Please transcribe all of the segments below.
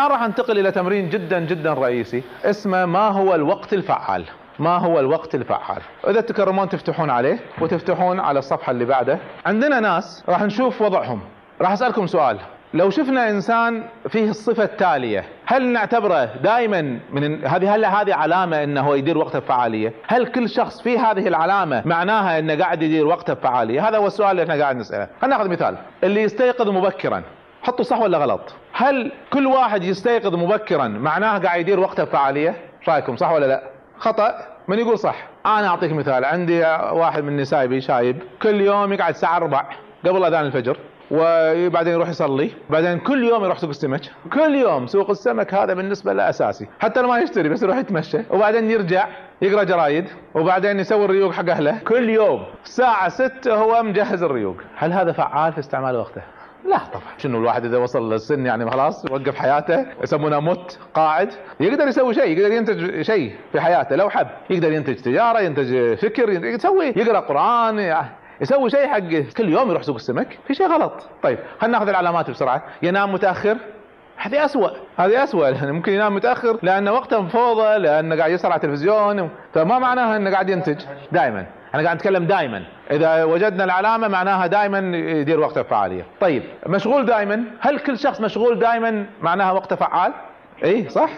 الآن راح ننتقل إلى تمرين جدا جدا رئيسي اسمه ما هو الوقت الفعال. ما هو الوقت الفعال؟ إذا تكرمون تفتحون عليه وتفتحون على الصفحة اللي بعده. عندنا ناس راح نشوف وضعهم. راح أسألكم سؤال، لو شفنا إنسان فيه الصفة التالية هل نعتبره دائما من هذه، هل هذه علامة أنه يدير وقته بفعالية؟ هل كل شخص فيه هذه العلامة معناها أنه قاعد يدير وقته بفعالية؟ هذا هو السؤال اللي احنا قاعد نسأله. خلينا ناخذ مثال، اللي يستيقظ مبكرا، حطوا صح ولا غلط؟ هل كل واحد يستيقظ مبكرا معناه قاعد يدير وقته بفعالية؟ رأيكم صح ولا لا؟ خطأ. من يقول صح؟ أنا أعطيك مثال، عندي واحد من نسايبي شايب كل يوم يقعد الساعة 4 قبل أذان الفجر، وبعدين يروح يصلي، بعدين كل يوم يروح سوق السمك. كل يوم سوق السمك هذا بالنسبة له أساسي، حتى لو ما يشتري بس يروح يتمشى، وبعدين يرجع يقرأ جرايد، وبعدين يسوي الريوق حق أهله. كل يوم الساعة 6 هو مجهز الريوق. هل هذا فعال في استعمال وقته؟ لا طبعا. شنو الواحد إذا وصل للسن يعني خلاص وقف حياته، يسمونه مت قاعد، يقدر يسوي شيء، يقدر ينتج شيء في حياته لو حب، يقدر ينتج تجارة، ينتج فكر، يسوي، يقرأ قرآن، يسوي شيء حقه. كل يوم يروح سوق السمك، في شيء غلط. طيب خلينا ناخذ العلامات بسرعه. ينام متاخر، هذه اسوء، هذه اسوء، يعني ممكن ينام متاخر لانه وقته مفوضى، لانه قاعد يسمع تلفزيون، فما معناها انه قاعد ينتج. دائما انا قاعد اتكلم دائما، اذا وجدنا العلامه معناها دائما يدير وقته بفعاليه. طيب مشغول دائما، هل كل شخص مشغول دائما معناها وقته فعال؟ ايه صح،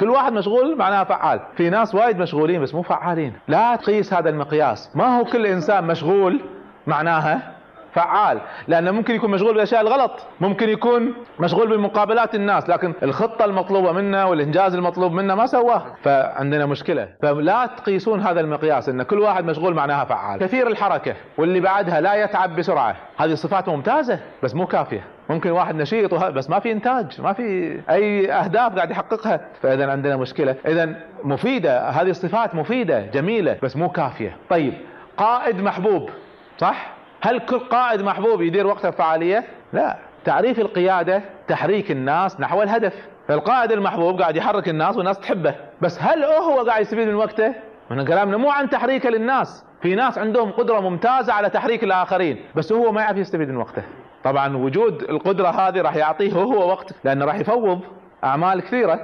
كل واحد مشغول معناها فعال. في ناس وايد مشغولين بس مو فعالين، لا تقيس هذا المقياس. ما هو كل انسان مشغول معناها فعال، لأنه ممكن يكون مشغول بالأشياء الغلط، ممكن يكون مشغول بمقابلات الناس، لكن الخطة المطلوبة منه والإنجاز المطلوب منه ما سواه، فعندنا مشكلة. فلا تقيسون هذا المقياس أن كل واحد مشغول معناها فعال. كثير الحركة، واللي بعدها لا يتعب بسرعة، هذه صفات ممتازة بس مو كافية. ممكن واحد نشيط بس ما في إنتاج، ما في أي أهداف قاعد يحققها، فإذا عندنا مشكلة. إذا مفيدة هذه الصفات، مفيدة جميلة بس مو كافية. طيب قائد محبوب، صح؟ هل كل قائد محبوب يدير وقته بفعالية؟ لا. تعريف القيادة تحريك الناس نحو الهدف، فالقائد المحبوب قاعد يحرك الناس والناس تحبه، بس هل هو قاعد يستفيد من وقته؟ من كلامنا مو عن تحريكه للناس، في ناس عندهم قدرة ممتازة على تحريك الآخرين بس هو ما يعرف يستفيد من وقته. طبعا وجود القدرة هذه راح يعطيه هو وقت، لأنه راح يفوض أعمال كثيرة،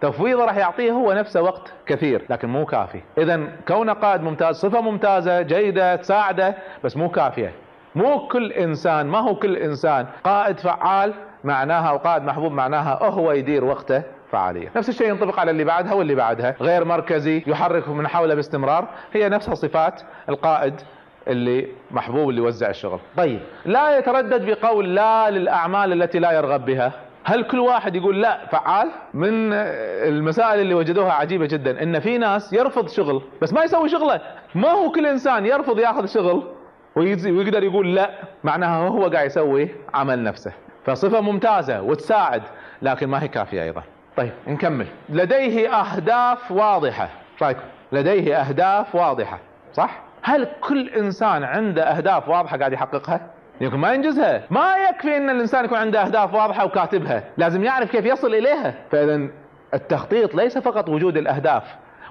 تفويضه راح يعطيه هو نفسه وقت كثير، لكن مو كافي. إذا كونه قائد ممتاز صفة ممتازة جيدة تساعده بس مو كافية. مو كل إنسان، ما هو كل إنسان قائد فعال معناها، وقائد محبوب معناها هو يدير وقته فعالية. نفس الشيء ينطبق على اللي بعدها واللي بعدها. غير مركزي، يحرك من حوله باستمرار، هي نفسها صفات القائد اللي محبوب اللي يوزع الشغل. طيب لا يتردد بقول لا للأعمال التي لا يرغب بها، هل كل واحد يقول لا فعال؟ من المسائل اللي وجدوها عجيبة جدا ان في ناس يرفض شغل بس ما يسوي شغله. ما هو كل انسان يرفض ياخذ شغل ويقدر يقول لا معناها هو قاعد يسوي عمل نفسه، فصفة ممتازة وتساعد لكن ما هي كافية ايضا. طيب نكمل. لديه اهداف واضحة، رايكم؟ لديه اهداف واضحة، صح؟ هل كل انسان عنده اهداف واضحة قاعد يحققها؟ يمكن ما ينجزها. ما يكفي ان الانسان يكون عنده اهداف واضحه وكاتبها، لازم يعرف كيف يصل اليها. فاذا التخطيط ليس فقط وجود الاهداف،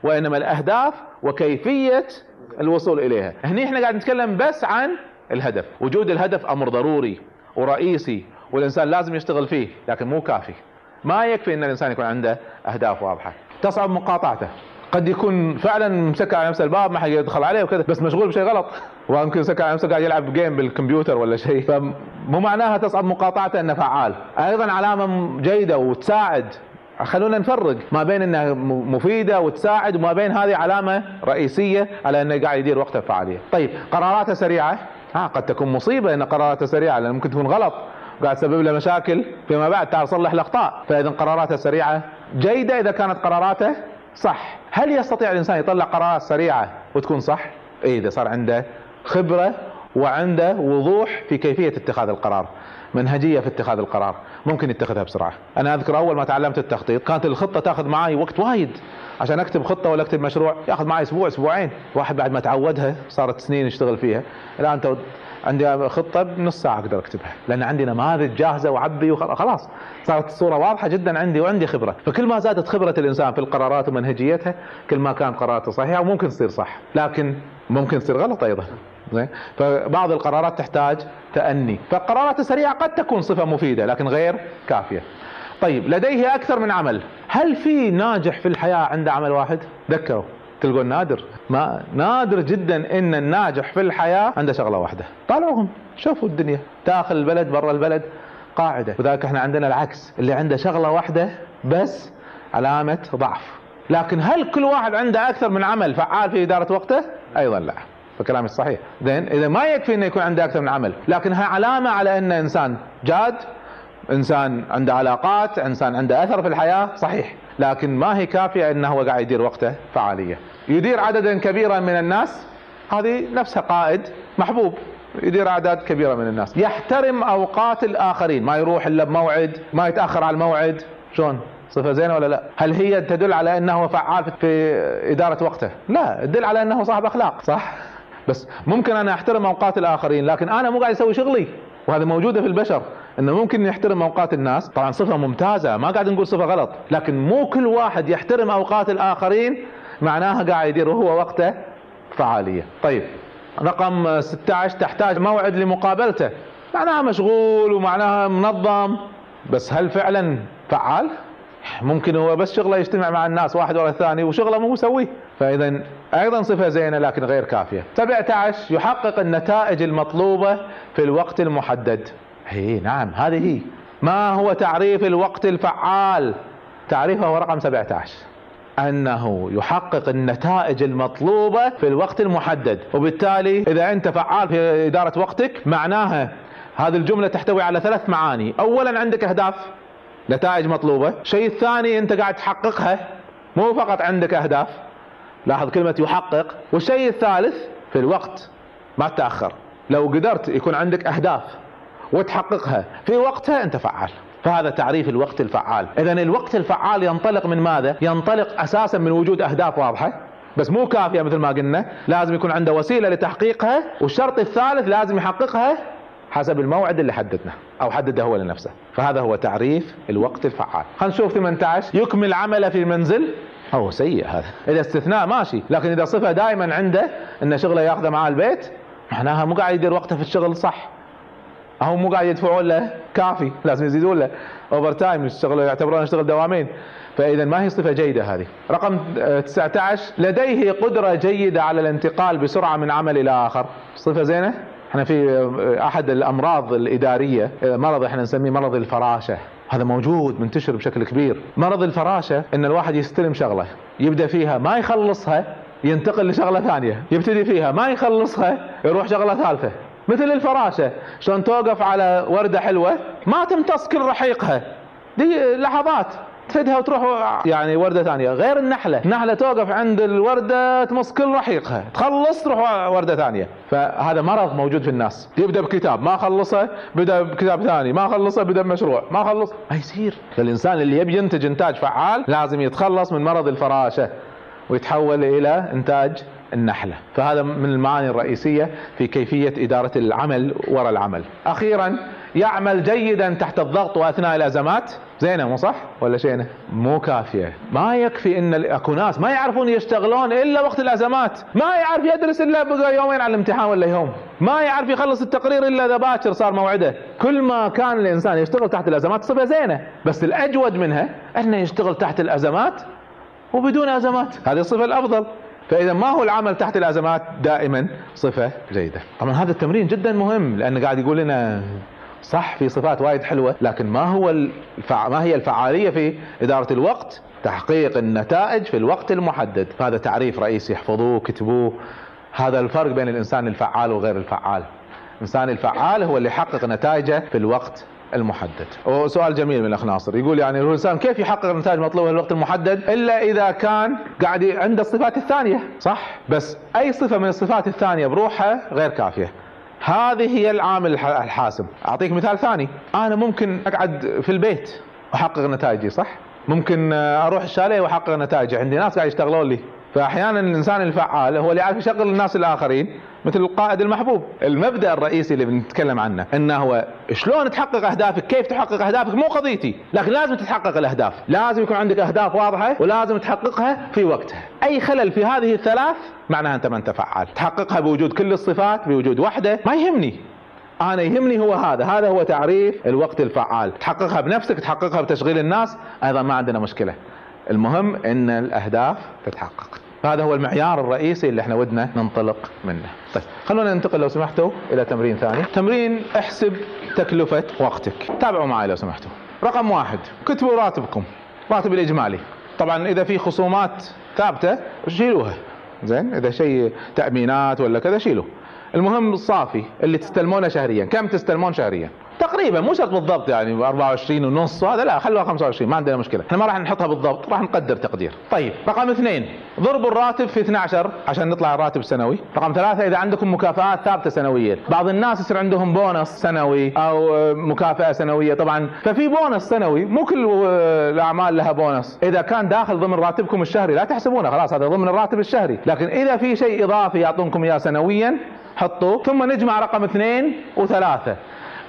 وانما الاهداف وكيفيه الوصول اليها. هني احنا قاعد نتكلم بس عن الهدف. وجود الهدف امر ضروري ورئيسي والانسان لازم يشتغل فيه، لكن مو كافي. ما يكفي ان الانسان يكون عنده اهداف واضحه. تصعب مقاطعته، قد يكون فعلا مسكر على نفس الباب ما حد يدخل عليه وكذا، بس مشغول بشيء غلط، ويمكن سكر على نفسه قاعد يلعب جيم بالكمبيوتر ولا شيء، فمو معناها تصعب مقاطعته انه فعال. ايضا علامه جيده وتساعد. خلونا نفرق ما بين انها مفيده وتساعد وما بين هذه علامه رئيسيه على انه قاعد يدير وقته بفعاليه. طيب قراراته سريعه، قد تكون مصيبه ان قراراته سريعه، لان ممكن تكون غلط وقاعد تسبب له مشاكل فيما بعد، تعال صلح الاخطاء. فاذا قراراته سريعه جيده اذا كانت قراراته صح. هل يستطيع الإنسان يطلع قرارات سريعة وتكون صح؟ إذا صار عنده خبرة وعنده وضوح في كيفية اتخاذ القرار، منهجية في اتخاذ القرار ممكن يتخذها بسرعة. أنا أذكر أول ما تعلمت التخطيط كانت الخطة تأخذ معي وقت وايد، عشان أكتب خطة ولا أكتب مشروع يأخذ معي أسبوع أسبوعين. واحد بعد ما تعودها صارت سنين يشتغل فيها. الآن عندي خطة بنص ساعة أقدر أكتبها، لأن عندي نماذج جاهزة وعبي وخلاص صارت الصورة واضحة جدا عندي، وعندي خبرة. فكل ما زادت خبرة الإنسان في القرارات ومنهجيتها كل ما كان قراراته صحيحة، وممكن تصير صح لكن ممكن تصير غلط أيضا. فبعض القرارات تحتاج تأني. فالقرارات السريعة قد تكون صفة مفيدة لكن غير كافية. طيب لديه أكثر من عمل، هل في ناجح في الحياة عنده عمل واحد؟ ذكروا تلقون نادر، ما نادر جدا ان الناجح في الحياة عنده شغلة واحدة. طالعوهم شوفوا الدنيا داخل البلد برا البلد قاعدة، وذاك احنا عندنا العكس، اللي عنده شغلة واحدة بس علامة ضعف. لكن هل كل واحد عنده اكثر من عمل فعال في ادارة وقته؟ ايضا لا، فكلامي صحيح. اذا ما يكفي انه يكون عنده اكثر من عمل، لكنها علامة على انه انسان جاد، انسان عنده علاقات، انسان عنده اثر في الحياة، صحيح، لكن ما هي كافية انه هو قاعد يدير وقته فعالية. يدير عددا كبيرا من الناس، هذه نفسها قائد محبوب، يدير اعداد كبيرة من الناس، يحترم اوقات الاخرين، ما يروح الا بموعد، ما يتأخر على الموعد. شلون؟ صفة زينة ولا لا؟ هل هي تدل على انه فعال في ادارة وقته؟ لا، تدل على انه صاحب اخلاق، صح؟ بس ممكن انا احترم اوقات الاخرين لكن انا مو قاعد اسوي شغلي، وهذا موجودة في البشر، انه ممكن يحترم اوقات الناس. طبعا صفة ممتازة، ما قاعد نقول صفة غلط، لكن مو كل واحد يحترم اوقات الاخرين معناها قاعد يدير وهو وقته فعالية. طيب رقم 16، تحتاج موعد لمقابلته، معناها مشغول ومعناها منظم، بس هل فعلا فعال؟ ممكن هو بس شغله يجتمع مع الناس واحد ورا الثاني وشغله مو مسويه، فاذا ايضا صفة زينة لكن غير كافية. 17، يحقق النتائج المطلوبة في الوقت المحدد. هي نعم، هذه هي. ما هو تعريف الوقت الفعال؟ تعريفه هو رقم 17، أنه يحقق النتائج المطلوبة في الوقت المحدد. وبالتالي إذا أنت فعال في إدارة وقتك، معناها هذه الجملة تحتوي على ثلاث معاني. أولا عندك أهداف، نتائج مطلوبة. شيء ثاني أنت قاعد تحققها، مو فقط عندك أهداف، لاحظ كلمة يحقق. والشيء الثالث في الوقت، ما تتأخر، لو قدرت يكون عندك أهداف وتحققها في وقتها أنت فعال. فهذا تعريف الوقت الفعال. إذا الوقت الفعال ينطلق من ماذا؟ ينطلق أساسا من وجود أهداف واضحة بس مو كافية، مثل ما قلنا لازم يكون عنده وسيلة لتحقيقها، والشرط الثالث لازم يحققها حسب الموعد اللي حددناه أو حدده هو لنفسه. فهذا هو تعريف الوقت الفعال. خلينا نشوف 18، يكمل عمله في المنزل. أو سيء هذا، إذا استثناء ماشي، لكن إذا صفة دائما عنده إن شغله ياخذه معاه البيت، معناها مو قاعد يدير وقته في الشغل، صح؟ هو مو قاعد يدفعون له كافي، لازم يزيدون له اوفر تايم، يشتغلوا يعتبرون يشتغل دوامين، فاذا ما هي صفة جيدة هذه. رقم 19، لديه قدرة جيدة على الانتقال بسرعة من عمل الى اخر. صفة زينة. احنا في احد الامراض الادارية مرض احنا نسميه مرض الفراشة، هذا موجود منتشر بشكل كبير. مرض الفراشة ان الواحد يستلم شغلة يبدأ فيها ما يخلصها، ينتقل لشغلة ثانية، يبتدي فيها ما يخلصها، يروح شغلة ثالثة. مثل الفراشة شلون توقف على وردة حلوة ما تمتص كل رحيقها، دي لحظات تفدها وتروح يعني وردة ثانية. غير النحلة، النحلة توقف عند الوردة تمص كل رحيقها، تخلص تروح وردة ثانية. فهذا مرض موجود في الناس، يبدأ بكتاب ما خلصه، بدأ بكتاب ثاني ما خلصه، بدأ بمشروع ما خلص، ما يصير. فالإنسان اللي يبي ينتج إنتاج فعال لازم يتخلص من مرض الفراشة ويتحول إلى إنتاج النحلة. فهذا من المعاني الرئيسية في كيفية إدارة العمل وراء العمل. أخيرا، يعمل جيدا تحت الضغط وأثناء الأزمات. زينة مو صح ولا شينة؟ مو كافية. ما يكفي أن أكو ناس ما يعرفون يشتغلون إلا وقت الأزمات، ما يعرف يدرس إلا بقى يومين على الامتحان ولا يوم، ما يعرف يخلص التقرير إلا إذا باكر صار موعده. كل ما كان الإنسان يشتغل تحت الأزمات صفة زينة، بس الأجود منها أنه يشتغل تحت الأزمات وبدون أزمات، هذه الصفة الأفضل. فإذا ما هو العمل تحت الأزمات دائما صفة جيدة. طبعا هذا التمرين جدا مهم، لأنه قاعد يقول لنا صح في صفات وايد حلوة، لكن ما هي الفعالية في إدارة الوقت؟ تحقيق النتائج في الوقت المحدد. هذا تعريف رئيسي، احفظوه كتبوه. هذا الفرق بين الإنسان الفعال وغير الفعال. الإنسان الفعال هو اللي يحقق نتائجه في الوقت المحدد. وسؤال جميل من الأخ ناصر يقول يعني الإنسان كيف يحقق النتائج المطلوبة في الوقت المحدد إلا إذا كان قاعد عنده الصفات الثانية، صح؟ بس أي صفة من الصفات الثانية بروحها غير كافية، هذه هي العامل الحاسم. أعطيك مثال ثاني، أنا ممكن أقعد في البيت وأحقق نتائجي، صح؟ ممكن أروح الشاليه وأحقق نتائجي، عندي ناس قاعد يشتغلون لي. فأحيانا الإنسان الفعال هو اللي يعرف يشغل الناس الآخرين مثل القائد المحبوب. المبدأ الرئيسي اللي بنتكلم عنه انه هو شلون تحقق اهدافك، كيف تحقق اهدافك، مو قضيتي، لكن لازم تتحقق الاهداف، لازم يكون عندك اهداف واضحة ولازم تحققها في وقتها. اي خلل في هذه الثلاث معناها انت ما انت فعال. تحققها بوجود كل الصفات، بوجود وحدة ما يهمني، أنا يهمني هو هذا هو تعريف الوقت الفعال. تحققها بنفسك، تحققها بتشغيل الناس، أيضا ما عندنا مشكلة. المهم أن الأهداف تتحقق. هذا هو المعيار الرئيسي اللي احنا ودنا ننطلق منه. طيب خلونا ننتقل لو سمحتوا إلى تمرين ثاني. تمرين احسب تكلفة وقتك. تابعوا معي لو سمحتوا. رقم 1، كتبوا راتبكم، راتب الإجمالي. طبعا إذا في خصومات ثابتة شيلوها، زين، إذا شيء تأمينات ولا كذا شيلوه. المهم الصافي اللي تستلمونه شهريا، كم تستلمون شهريا؟ تقريبا مو شرط بالضبط، يعني 24.5 وهذا لا، خلوها 25، ما عندنا مشكلة، احنا ما راح نحطها بالضبط، راح نقدر تقدير. طيب رقم 2، ضربوا الراتب في 12 عشان نطلع الراتب السنوي. رقم 3، إذا عندكم مكافآت ثابتة سنوية، بعض الناس يصير عندهم بونص سنوي أو مكافأة سنوية، طبعا ففي بونص سنوي، مو كل الأعمال لها بونص، إذا كان داخل ضمن راتبكم الشهري لا تحسبونه، خلاص هذا ضمن الراتب الشهري، لكن إذا في شيء إضافي يعطونكم إياه سنويا حطوه، ثم نجمع رقم 2 و3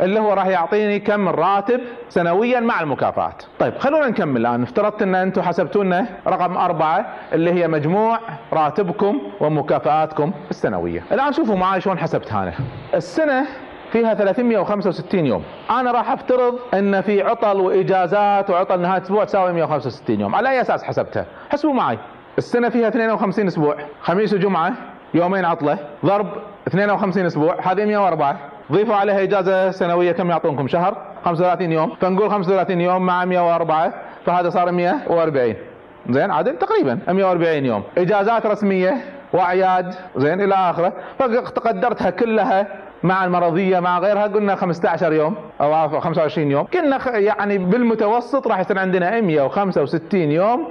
اللي هو راح يعطيني كم الراتب سنويا مع المكافآت. طيب خلونا نكمل الآن. افترضت ان انتم حسبتوا لنا رقم 4 اللي هي مجموع راتبكم ومكافآتكم السنوية. الآن شوفوا معي شلون حسبتها انا. السنة فيها 365 يوم، انا راح افترض ان في عطل واجازات وعطل نهاية اسبوع تساوي 165 يوم، على اي اساس حسبتها؟ حسبوا معي. السنة فيها 52 اسبوع، خميس وجمعة يومين عطلة، ضرب 52 اسبوع هذه 104، ضيفوا عليها إجازة سنوية كم يعطونكم؟ شهر 35 يوم، فنقول 35 يوم مع 104 فهذا صار 140، زين عدل تقريبا 140 يوم، إجازات رسمية وأعياد زين إلى آخره، فقدرتها كلها مع المرضية مع غيرها قلنا 15 يوم أو 25 يوم، كنا يعني بالمتوسط راح يصير عندنا 165 يوم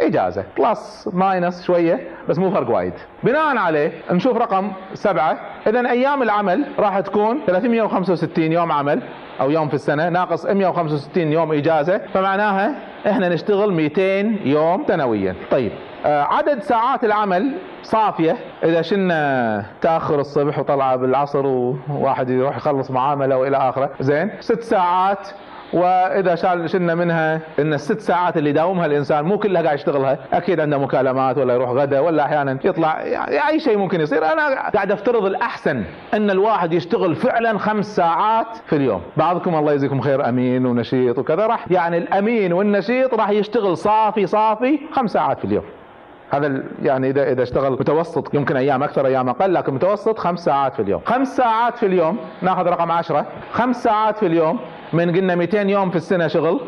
إجازة، بلس ماينس شوية بس مو فرق وايد. بناء عليه نشوف رقم 7، إذا أيام العمل راح تكون 365 يوم عمل أو يوم في السنة ناقص 165 يوم إجازة، فمعناها إحنا نشتغل 200 يوم سنويا. طيب عدد ساعات العمل صافية، إذا شلنا تأخر الصبح وطلع بالعصر وواحد يروح يخلص معاملة وإلى آخره، زين 6 ساعات، واذا شلنا منها ان ال6 ساعات اللي يداومها الانسان مو كلها قاعد يشتغلها، اكيد عنده مكالمات ولا يروح غدا ولا احيانا يطلع، يعني اي شيء ممكن يصير. انا قاعد افترض الاحسن ان الواحد يشتغل فعلا 5 ساعات في اليوم. بعضكم الله يجزيكم خير امين ونشيط وكذا، راح يعني الامين والنشيط راح يشتغل صافي 5 ساعات في اليوم، هذا يعني اذا اشتغل متوسط، يمكن ايام اكثر ايام اقل، لكن متوسط 5 ساعات في اليوم. 5 ساعات في اليوم ناخذ رقم 10، 5 ساعات في اليوم من قلنا 200 يوم في السنة شغل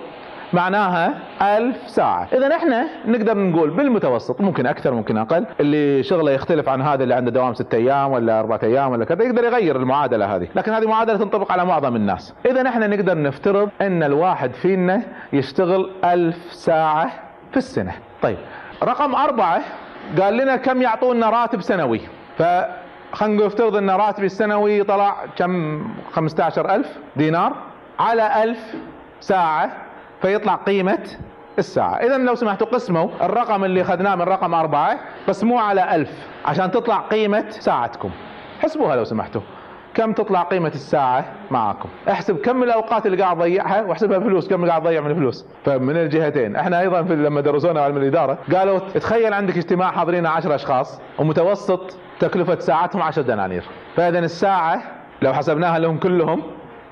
معناها 1000 ساعة. إذا احنا نقدر نقول بالمتوسط، ممكن أكثر ممكن أقل، اللي شغله يختلف عن هذا اللي عنده دوام 6 أيام ولا 4 أيام ولا كذا، يقدر يغير المعادلة هذه، لكن هذه معادلة تنطبق على معظم الناس. إذا احنا نقدر نفترض أن الواحد فينا يشتغل 1000 ساعة في السنة. طيب رقم 4 قال لنا كم يعطونا راتب سنوي، فخلنا نفترض أن راتبي السنوي طلع كم؟ 15000 دينار على 1000 ساعة فيطلع قيمة الساعة. إذا لو سمحتوا قسموا الرقم اللي أخذناه من رقم 4 قسموه على 1000 عشان تطلع قيمة ساعتكم. حسبوها لو سمحتوا، كم تطلع قيمة الساعة معاكم؟ احسب كم الأوقات اللي قاعد أضيعها واحسبها فلوس، كم قاعد أضيع من فلوس، فمن الجهتين. احنا أيضا لما درسونا علم الإدارة قالوا تخيل عندك اجتماع حاضرين 10 أشخاص ومتوسط تكلفة ساعتهم 10 دنانير، فإذا الساعة لو حسبناها لهم كلهم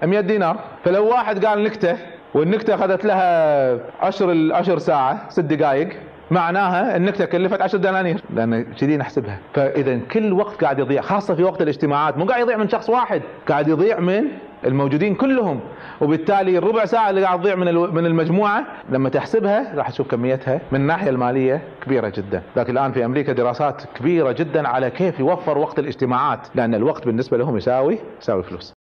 100 دينار، فلو واحد قال نكتة والنكتة أخذت لها 10 ساعة 6 دقائق، معناها النكتة كلفت 10 دنانير، لأن كذي نحسبها. فإذا كل وقت قاعد يضيع، خاصة في وقت الاجتماعات، مو قاعد يضيع من شخص واحد، قاعد يضيع من الموجودين كلهم، وبالتالي الربع ساعة اللي قاعد تضيع من المجموعة لما تحسبها راح تشوف كميتها من الناحية المالية كبيرة جدا. لكن الآن في أمريكا دراسات كبيرة جدا على كيف يوفر وقت الاجتماعات، لأن الوقت بالنسبة لهم يساوي فلوس.